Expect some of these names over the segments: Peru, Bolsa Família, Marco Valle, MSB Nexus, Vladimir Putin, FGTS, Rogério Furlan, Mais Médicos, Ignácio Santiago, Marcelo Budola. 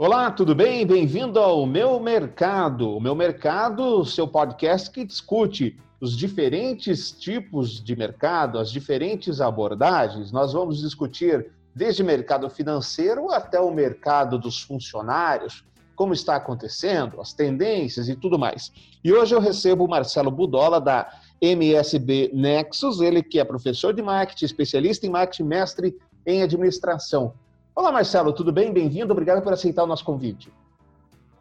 Olá, tudo bem? Bem-vindo ao Meu Mercado. O Meu Mercado, seu podcast que discute os diferentes tipos de mercado, as diferentes abordagens. Nós vamos discutir desde o mercado financeiro até o mercado dos funcionários, como está acontecendo, as tendências e tudo mais. E hoje eu recebo o Marcelo Budola, da MSB Nexus, ele que é professor de marketing, especialista em marketing, mestre em administração. Olá, Marcelo, tudo bem? Bem-vindo, obrigado por aceitar o nosso convite.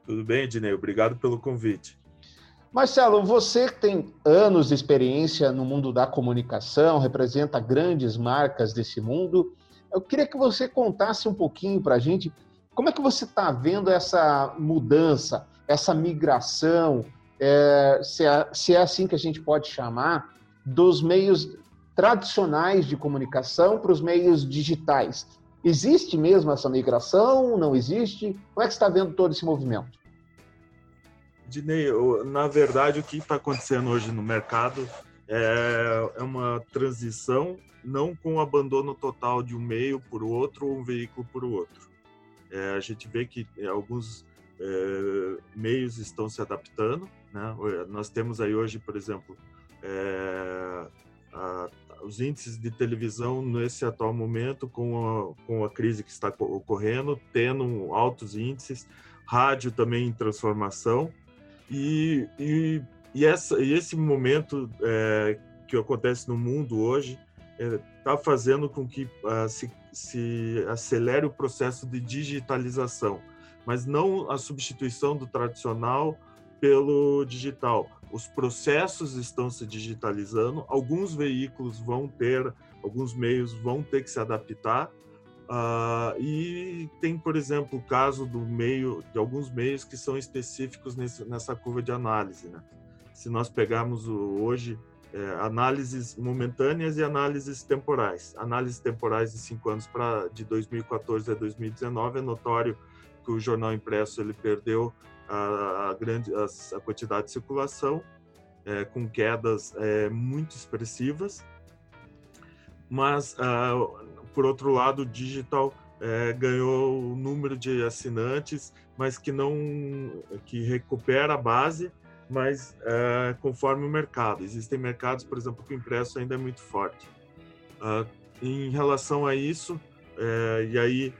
Tudo bem, Ednei, obrigado pelo convite. Marcelo, você tem anos de experiência no mundo da comunicação, representa grandes marcas desse mundo. Eu queria que você contasse um pouquinho para a gente como é que você está vendo essa mudança, essa migração, se é assim que a gente pode chamar, dos meios tradicionais de comunicação para os meios digitais. Existe mesmo essa migração? Não existe? Como é que você está vendo todo esse movimento? Ednei, na verdade, o que está acontecendo hoje no mercado é uma transição, não com o abandono total de um meio por outro ou um veículo por outro. A gente vê que alguns meios estão se adaptando, né? Nós temos aí hoje, por exemplo, os índices de televisão nesse atual momento, com a crise que está ocorrendo, tendo altos índices, rádio também em transformação, e esse momento que acontece no mundo hoje está fazendo com que se acelere o processo de digitalização, mas não a substituição do tradicional pelo digital. Os processos estão se digitalizando, alguns veículos vão ter, alguns meios vão ter que se adaptar, e tem, por exemplo, o caso de alguns meios que são específicos nessa curva de análise, né? Se nós pegarmos hoje análises momentâneas e análises temporais. Análises temporais de 5 anos, de 2014 a 2019, é notório que o jornal impresso ele perdeu a quantidade de circulação, com quedas muito expressivas, mas, por outro lado, o digital ganhou o número de assinantes, mas que recupera a base, mas conforme o mercado. Existem mercados, por exemplo, que o impresso ainda é muito forte. Em relação a isso, e aí,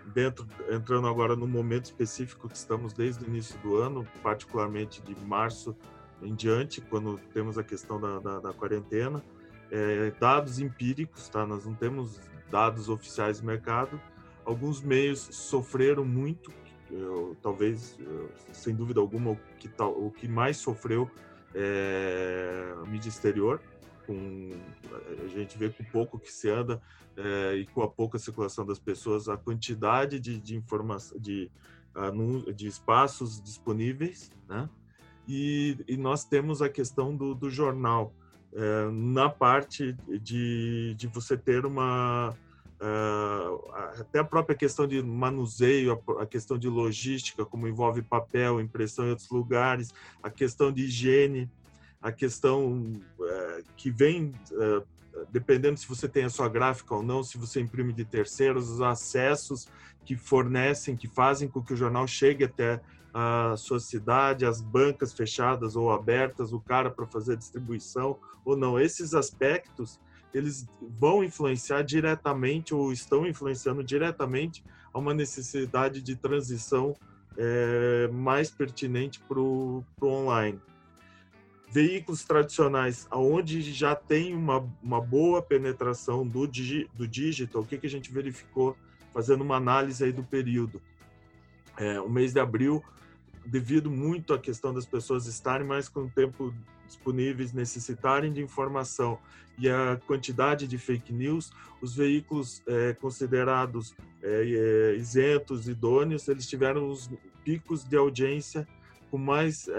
entrando agora no momento específico que estamos desde o início do ano, particularmente de março em diante, quando temos a questão da quarentena, dados empíricos, tá? Nós não temos dados oficiais de mercado, alguns meios sofreram muito, sem dúvida alguma, o que mais sofreu é a mídia exterior. A gente vê com pouco que se anda e com a pouca circulação das pessoas, a quantidade de informação, de espaços disponíveis, né? E nós temos a questão do jornal, na parte de você ter até a própria questão de manuseio, a questão de logística, como envolve papel, impressão em outros lugares, a questão de higiene, a questão que vem, dependendo se você tem a sua gráfica ou não, se você imprime de terceiros, os acessos que fornecem, que fazem com que o jornal chegue até a sua cidade, as bancas fechadas ou abertas, o cara para fazer a distribuição ou não. Esses aspectos, eles vão influenciar diretamente ou estão influenciando diretamente a uma necessidade de transição mais pertinente para o online. Veículos tradicionais, onde já tem uma boa penetração do digital, o que a gente verificou fazendo uma análise aí do período? O mês de abril, devido muito à questão das pessoas estarem mais com o tempo disponíveis, necessitarem de informação e a quantidade de fake news, os veículos considerados isentos, idôneos, eles tiveram os picos de audiência com mais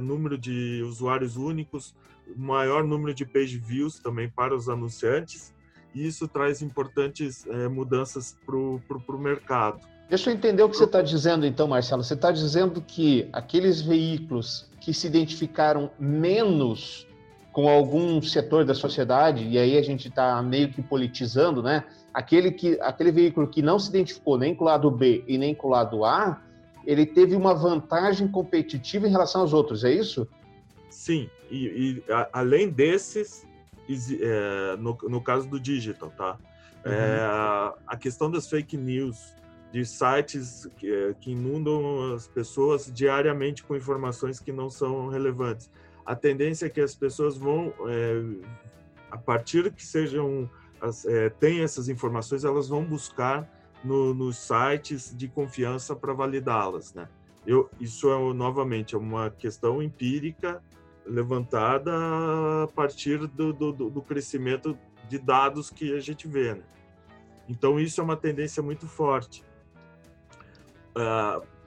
número de usuários únicos, maior número de page views também para os anunciantes, e isso traz importantes mudanças para o mercado. Deixa eu entender o que você está dizendo então, Marcelo. Você está dizendo que aqueles veículos que se identificaram menos com algum setor da sociedade, e aí a gente está meio que politizando, né? Aquele veículo que não se identificou nem com o lado B e nem com o lado A, ele teve uma vantagem competitiva em relação aos outros, é isso? Sim, além desses, no caso do digital, tá? Uhum. A questão das fake news, de sites que inundam as pessoas diariamente com informações que não são relevantes. A tendência é que as pessoas vão, a partir que sejam, tem essas informações, elas vão buscar nos sites de confiança para validá-las, né? Isso é uma questão empírica levantada a partir do crescimento de dados que a gente vê, né? Então, isso é uma tendência muito forte.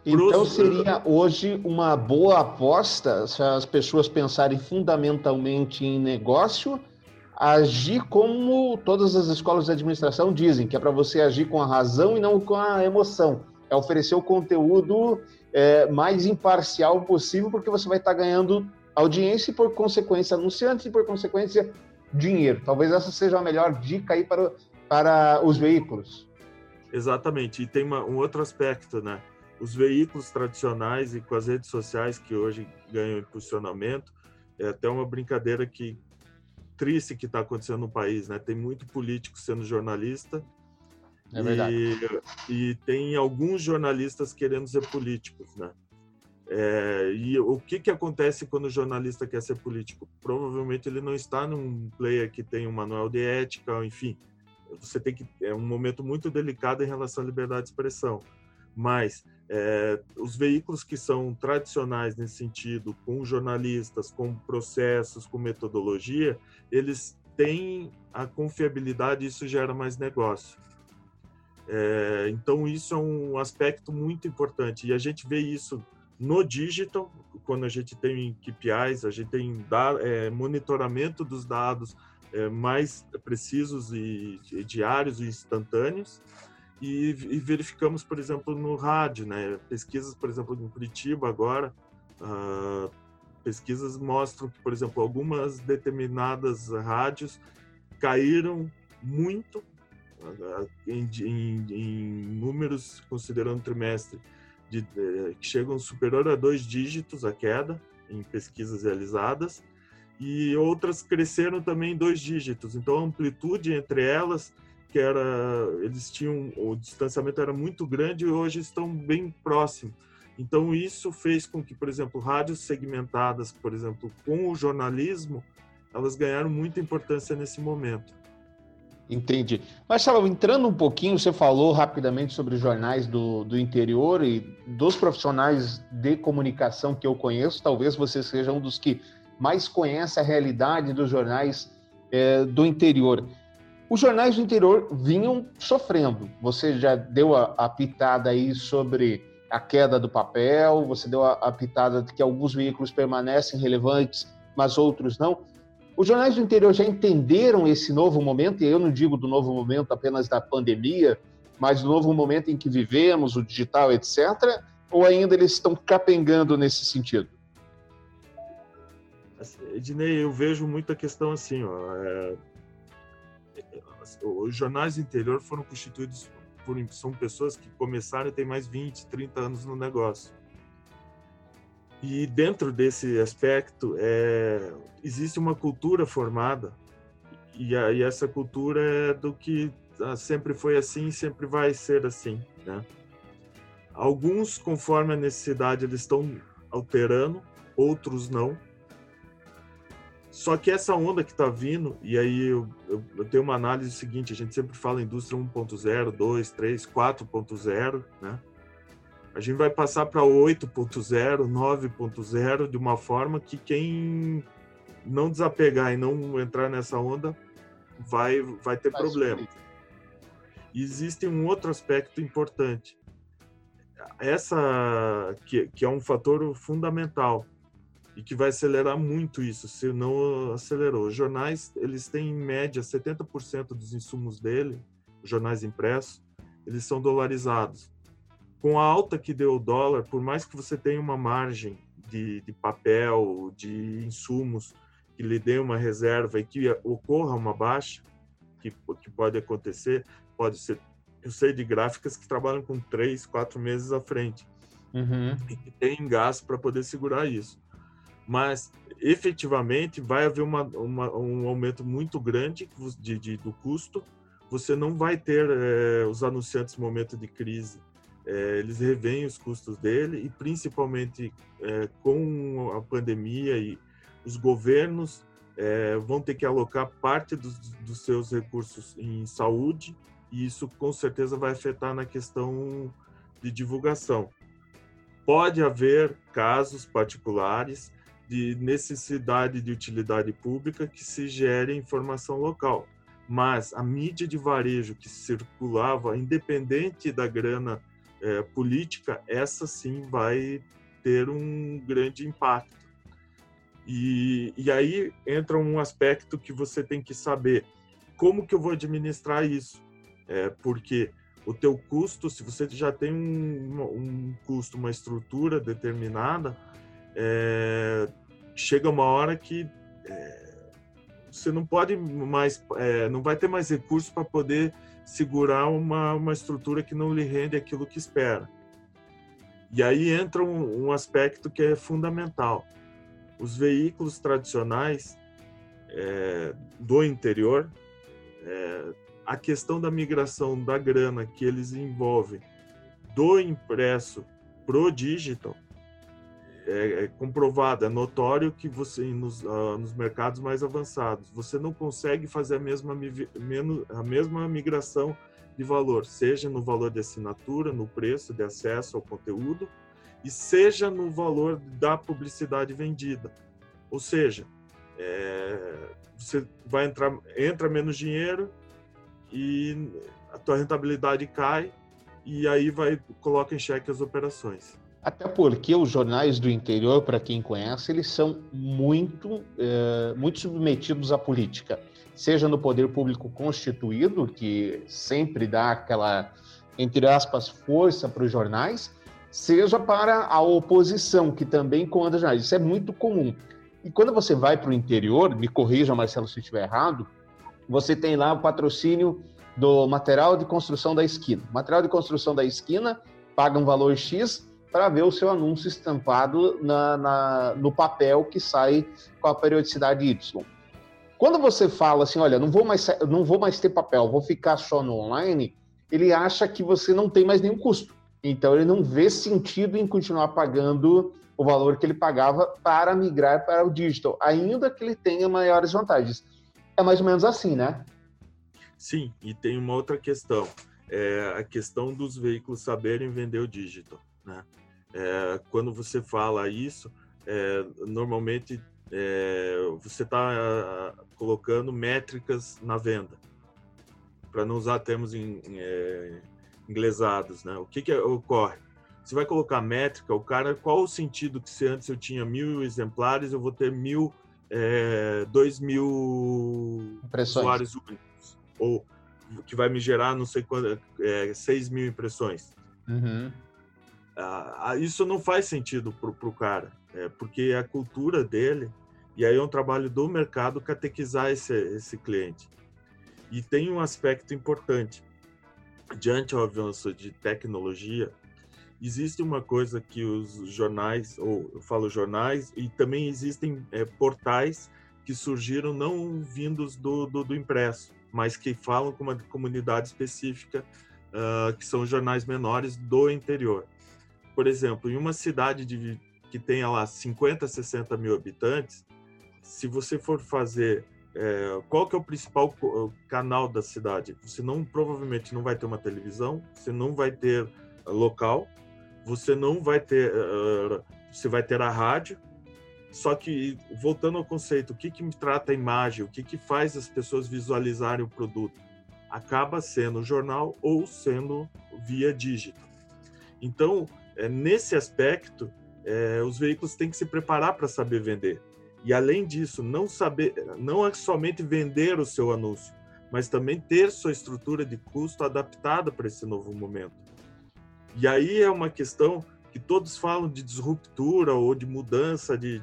Então, seria hoje uma boa aposta, se as pessoas pensarem fundamentalmente em negócio, agir como todas as escolas de administração dizem, que é para você agir com a razão e não com a emoção. É oferecer o conteúdo mais imparcial possível, porque você vai estar ganhando audiência e, por consequência, anunciantes e, por consequência, dinheiro. Talvez essa seja a melhor dica aí para os veículos. Exatamente. E tem um outro aspecto, né? Os veículos tradicionais e com as redes sociais que hoje ganham impulsionamento, é até uma brincadeira triste que está acontecendo no país, né? Tem muito político sendo jornalista, é verdade. E tem alguns jornalistas querendo ser políticos, né? E o que acontece quando o jornalista quer ser político? Provavelmente ele não está num player que tem um manual de ética, enfim. Você tem que é um momento muito delicado em relação à liberdade de expressão. Mas os veículos que são tradicionais nesse sentido, com jornalistas, com processos, com metodologia, eles têm a confiabilidade e isso gera mais negócio. Então, isso é um aspecto muito importante. E a gente vê isso no digital, quando a gente tem KPIs, a gente tem monitoramento dos dados mais precisos e diários e instantâneos. E verificamos, por exemplo, no rádio, né? Pesquisas, por exemplo, em Curitiba agora, pesquisas mostram que, por exemplo, algumas determinadas rádios caíram muito em números, considerando o trimestre, que chegam superior a 2 dígitos a queda em pesquisas realizadas, e outras cresceram também em 2 dígitos. Então, a amplitude entre elas, eles tinham, o distanciamento era muito grande e hoje estão bem próximos. Então, isso fez com que, por exemplo, rádios segmentadas, por exemplo, com o jornalismo, elas ganharam muita importância nesse momento. Entendi. Marcelo, entrando um pouquinho, você falou rapidamente sobre jornais do interior e dos profissionais de comunicação que eu conheço, talvez você seja um dos que mais conhece a realidade dos jornais do interior. Os jornais do interior vinham sofrendo. Você já deu a pitada aí sobre a queda do papel, você deu a pitada de que alguns veículos permanecem relevantes, mas outros não. Os jornais do interior já entenderam esse novo momento, e eu não digo do novo momento apenas da pandemia, mas do novo momento em que vivemos, o digital, etc., ou ainda eles estão capengando nesse sentido? Ednei, eu vejo muita questão assim, os jornais do interior foram constituídos são pessoas que começaram e têm mais 20, 30 anos no negócio. E dentro desse aspecto, existe uma cultura formada, e essa cultura é do que sempre foi assim e sempre vai ser assim, né? Alguns, conforme a necessidade, eles estão alterando, outros não. Só que essa onda que está vindo, e aí eu tenho uma análise seguinte, a gente sempre fala indústria 1.0, 2, 3, 4.0, né? A gente vai passar para 8.0, 9.0, de uma forma que quem não desapegar e não entrar nessa onda vai ter problema. E existe um outro aspecto importante, que é um fator fundamental, e que vai acelerar muito isso, se não acelerou. Os jornais, eles têm, em média, 70% dos insumos dele, os jornais impressos, eles são dolarizados. Com a alta que deu o dólar, por mais que você tenha uma margem de papel, de insumos, que lhe dê uma reserva e que ocorra uma baixa, que pode acontecer, pode ser, eu sei de gráficas que trabalham com 3, 4 meses à frente. e que tem gás para poder segurar isso. Mas, efetivamente, vai haver um aumento muito grande do custo. Você não vai ter os anunciantes no momento de crise. Eles revêem os custos dele e, principalmente, com a pandemia, e os governos vão ter que alocar parte dos seus recursos em saúde, e isso, com certeza, vai afetar na questão de divulgação. Pode haver casos particulares de necessidade de utilidade pública que se gere informação local, mas a mídia de varejo que circulava, independente da grana política, essa sim vai ter um grande impacto. E aí entra um aspecto que você tem que saber, como que eu vou administrar isso? Porque o teu custo, se você já tem um custo, uma estrutura determinada, chega uma hora que você não pode mais, não vai ter mais recursos para poder segurar uma estrutura que não lhe rende aquilo que espera. E aí entra um aspecto que é fundamental. Os veículos tradicionais do interior, a questão da migração da grana que eles envolvem do impresso para o digital, é comprovado, é notório que você nos mercados mais avançados você não consegue fazer a mesma migração de valor, seja no valor de assinatura, no preço de acesso ao conteúdo, e seja no valor da publicidade vendida. Ou seja, você vai entra menos dinheiro e a tua rentabilidade cai, e aí coloca em xeque as operações. Até porque os jornais do interior, para quem conhece, eles são muito submetidos à política. Seja no poder público constituído, que sempre dá aquela, entre aspas, força para os jornais, seja para a oposição, que também comanda os jornais. Isso é muito comum. E quando você vai para o interior, me corrija, Marcelo, se eu estiver errado, você tem lá o patrocínio do material de construção da esquina. O material de construção da esquina paga um valor X, para ver o seu anúncio estampado no papel que sai com a periodicidade Y. Quando você fala assim, olha, não vou mais ter papel, vou ficar só no online, ele acha que você não tem mais nenhum custo. Então, ele não vê sentido em continuar pagando o valor que ele pagava para migrar para o digital, ainda que ele tenha maiores vantagens. É mais ou menos assim, né? Sim, e tem uma outra questão. É a questão dos veículos saberem vender o digital, né? Quando você fala isso, normalmente você está colocando métricas na venda, para não usar termos inglesados, né? O que ocorre? Você vai colocar métrica, o cara, qual o sentido que se antes eu tinha 1.000 exemplares, eu vou ter 2.000 impressões, usuários únicos, ou que vai me gerar não sei quanto, 6.000 impressões. Uhum. Isso não faz sentido para o cara, porque é a cultura dele, e aí é um trabalho do mercado catequizar esse cliente. E tem um aspecto importante. Diante do avanço de tecnologia, existe uma coisa que os jornais, ou eu falo jornais, e também existem portais que surgiram não vindos do impresso, mas que falam com uma comunidade específica, que são jornais menores do interior. Por exemplo, em uma cidade que tenha lá 50, 60 mil habitantes, se você for fazer... qual que é o principal canal da cidade? Você provavelmente não vai ter uma televisão, você não vai ter local, você não vai ter... você vai ter a rádio. Só que, voltando ao conceito, o que me trata a imagem? O que faz as pessoas visualizarem o produto? Acaba sendo jornal ou sendo via digital. Então... nesse aspecto, os veículos têm que se preparar para saber vender. E, além disso, não é somente vender o seu anúncio, mas também ter sua estrutura de custo adaptada para esse novo momento. E aí é uma questão que todos falam de disruptura ou de mudança de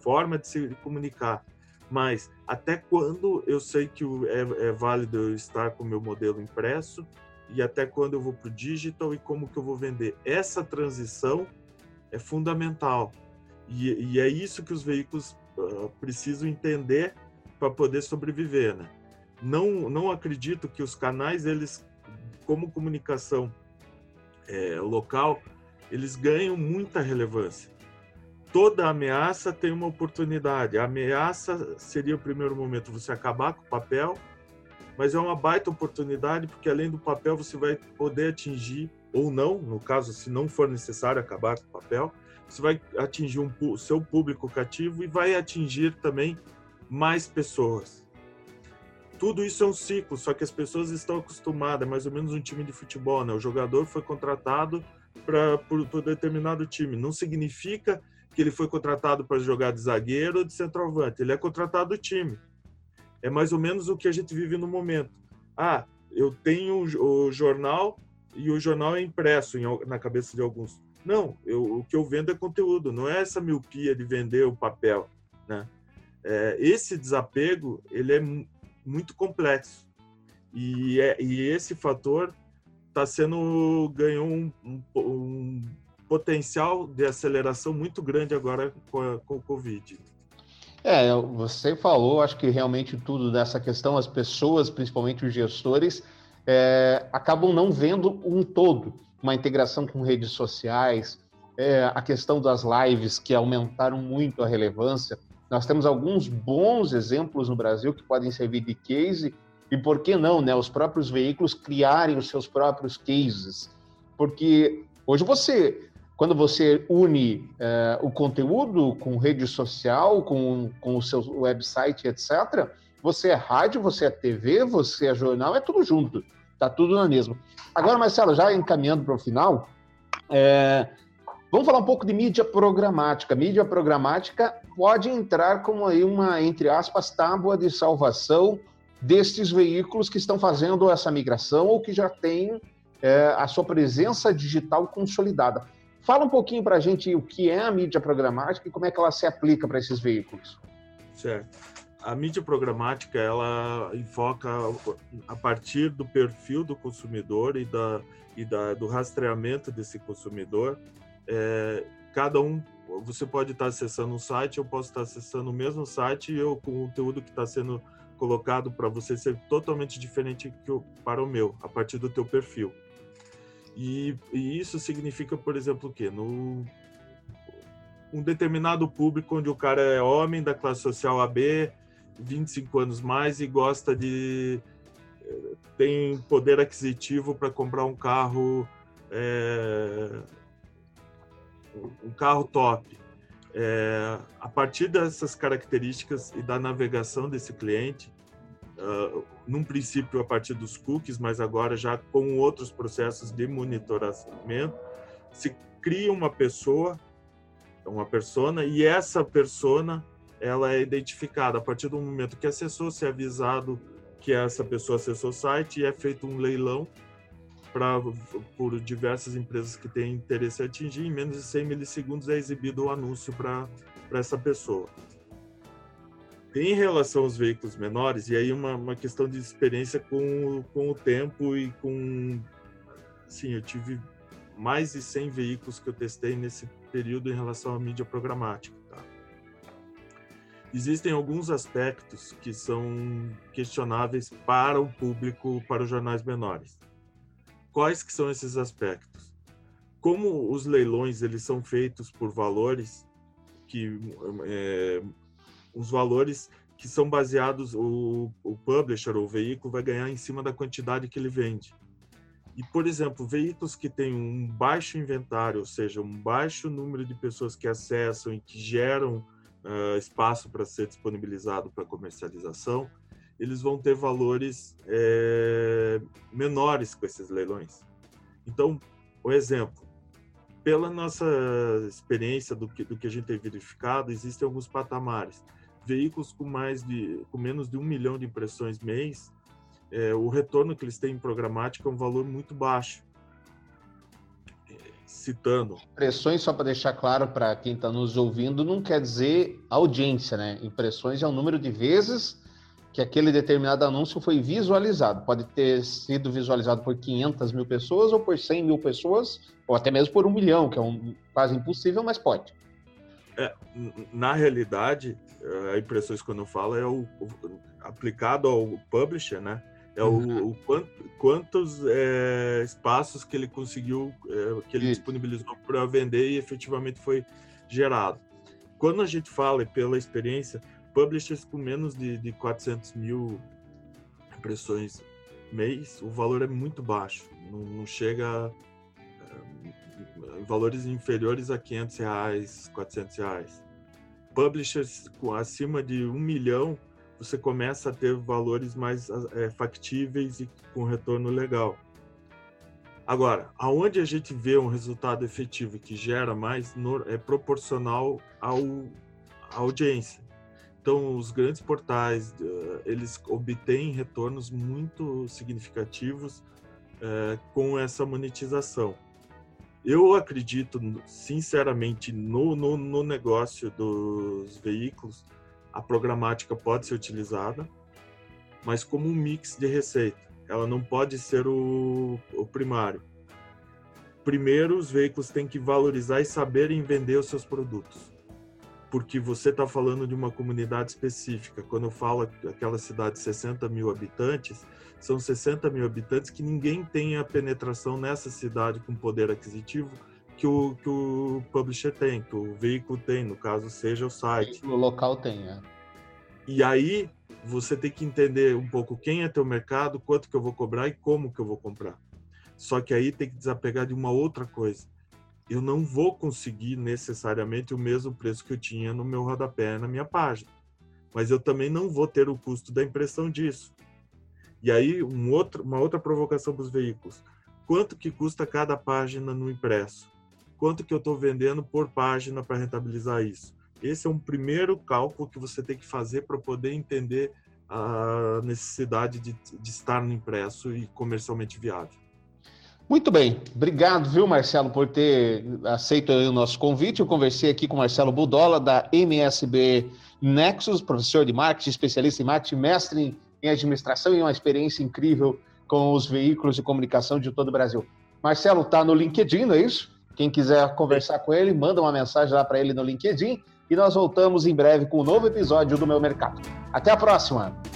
forma de se comunicar. Mas até quando eu sei que é válido eu estar com o meu modelo impresso e até quando eu vou para o digital e como que eu vou vender. Essa transição é fundamental e é isso que os veículos precisam entender para poder sobreviver, né? Não acredito que os canais, eles, como comunicação local, eles ganham muita relevância. Toda ameaça tem uma oportunidade. A ameaça seria o primeiro momento, você acabar com o papel, mas é uma baita oportunidade, porque além do papel você vai poder atingir, ou não, no caso, se não for necessário acabar com o papel, você vai atingir o seu público cativo e vai atingir também mais pessoas. Tudo isso é um ciclo, só que as pessoas estão acostumadas, é mais ou menos um time de futebol, né? O jogador foi contratado por determinado time. Não significa que ele foi contratado para jogar de zagueiro ou de centroavante, ele é contratado do time. É mais ou menos o que a gente vive no momento. Ah, eu tenho o jornal e o jornal é impresso na cabeça de alguns. Não, o que eu vendo é conteúdo, não é essa miopia de vender o papel, né? Esse desapego, ele é muito complexo e esse fator ganhou um potencial de aceleração muito grande agora com o Covid. Você falou, acho que realmente tudo nessa questão, as pessoas, principalmente os gestores, acabam não vendo um todo, uma integração com redes sociais, a questão das lives que aumentaram muito a relevância. Nós temos alguns bons exemplos no Brasil que podem servir de case e, por que não, né, os próprios veículos criarem os seus próprios cases? Porque hoje quando você une o conteúdo com rede social, com o seu website, etc., você é rádio, você é TV, você é jornal, é tudo junto, tá tudo na mesma. Agora, Marcelo, já encaminhando para o final, vamos falar um pouco de mídia programática. Mídia programática pode entrar como aí uma, entre aspas, tábua de salvação destes veículos que estão fazendo essa migração ou que já têm a sua presença digital consolidada. Fala um pouquinho para a gente o que é a mídia programática e como é que ela se aplica para esses veículos. Certo. A mídia programática, ela enfoca a partir do perfil do consumidor e do rastreamento desse consumidor. Cada um, você pode estar acessando um site, eu posso estar acessando o mesmo site e com o conteúdo que está sendo colocado para você ser totalmente diferente para o meu, a partir do teu perfil. E isso significa, por exemplo, o quê? Um determinado público onde o cara é homem, da classe social AB, 25 anos mais e gosta tem poder aquisitivo para comprar um carro... um carro top. A partir dessas características e da navegação desse cliente, num princípio a partir dos cookies, mas agora já com outros processos de monitoramento, se cria uma pessoa, uma persona, e essa persona ela é identificada. A partir do momento que acessou, se é avisado que essa pessoa acessou o site e é feito um leilão por diversas empresas que têm interesse em atingir, em menos de 100 milissegundos é exibido o anúncio para essa pessoa. Em relação aos veículos menores, e aí uma questão de experiência com o tempo e com... Assim, eu tive mais de 100 veículos que eu testei nesse período em relação à mídia programática. Tá? Existem alguns aspectos que são questionáveis para o público, para os jornais menores. Quais que são esses aspectos? Como os leilões eles são feitos por valores os valores que são baseados, o publisher ou o veículo vai ganhar em cima da quantidade que ele vende. E, por exemplo, veículos que têm um baixo inventário, ou seja, um baixo número de pessoas que acessam e que geram espaço para ser disponibilizado para comercialização, eles vão ter valores menores com esses leilões. Então, um exemplo, pela nossa experiência do que a gente tem verificado, existem alguns patamares. Veículos com menos de 1 milhão de impressões mês, o retorno que eles têm em programática é um valor muito baixo. Citando. Impressões, só para deixar claro para quem está nos ouvindo, não quer dizer audiência, né? Impressões é o número de vezes... que aquele determinado anúncio foi visualizado. Pode ter sido visualizado por 500 mil pessoas, ou por 100 mil pessoas, ou até mesmo por 1 milhão, que é quase impossível, mas pode. Na realidade, a impressões quando eu falo é o aplicado ao publisher, né? É quantos espaços que ele conseguiu, que ele disponibilizou para vender e efetivamente foi gerado. Quando a gente fala, pela experiência, publishers com menos de 400 mil impressões mês, o valor é muito baixo, não chega a valores inferiores a R$500, R$400. Publishers com acima de 1 milhão, você começa a ter valores mais factíveis e com retorno legal. Agora, aonde a gente vê um resultado efetivo que gera mais é proporcional à audiência. Então, os grandes portais, eles obtêm retornos muito significativos com essa monetização. Eu acredito, sinceramente, no negócio dos veículos, a programática pode ser utilizada, mas como um mix de receita. Ela não pode ser o primário. Primeiro, os veículos têm que valorizar e saberem vender os seus produtos. Porque você está falando de uma comunidade específica. Quando eu falo aquela cidade de 60 mil habitantes, são 60 mil habitantes que ninguém tem a penetração nessa cidade com poder aquisitivo que o publisher tem, que o veículo tem, no caso, seja o site. O local tem, né? E aí, você tem que entender um pouco quem é teu mercado, quanto que eu vou cobrar e como que eu vou comprar. Só que aí tem que desapegar de uma outra coisa. Eu não vou conseguir necessariamente o mesmo preço que eu tinha no meu rodapé, na minha página. Mas eu também não vou ter o custo da impressão disso. E aí, uma outra provocação para os veículos. Quanto que custa cada página no impresso? Quanto que eu estou vendendo por página para rentabilizar isso? Esse é um primeiro cálculo que você tem que fazer para poder entender a necessidade de estar no impresso e comercialmente viável. Muito bem, obrigado, viu, Marcelo, por ter aceito o nosso convite. Eu conversei aqui com o Marcelo Budola, da MSB Nexus, professor de marketing, especialista em marketing, mestre em administração e uma experiência incrível com os veículos de comunicação de todo o Brasil. Marcelo está no LinkedIn, não é isso? Quem quiser conversar com ele, manda uma mensagem lá para ele no LinkedIn. E nós voltamos em breve com um novo episódio do Meu Mercado. Até a próxima!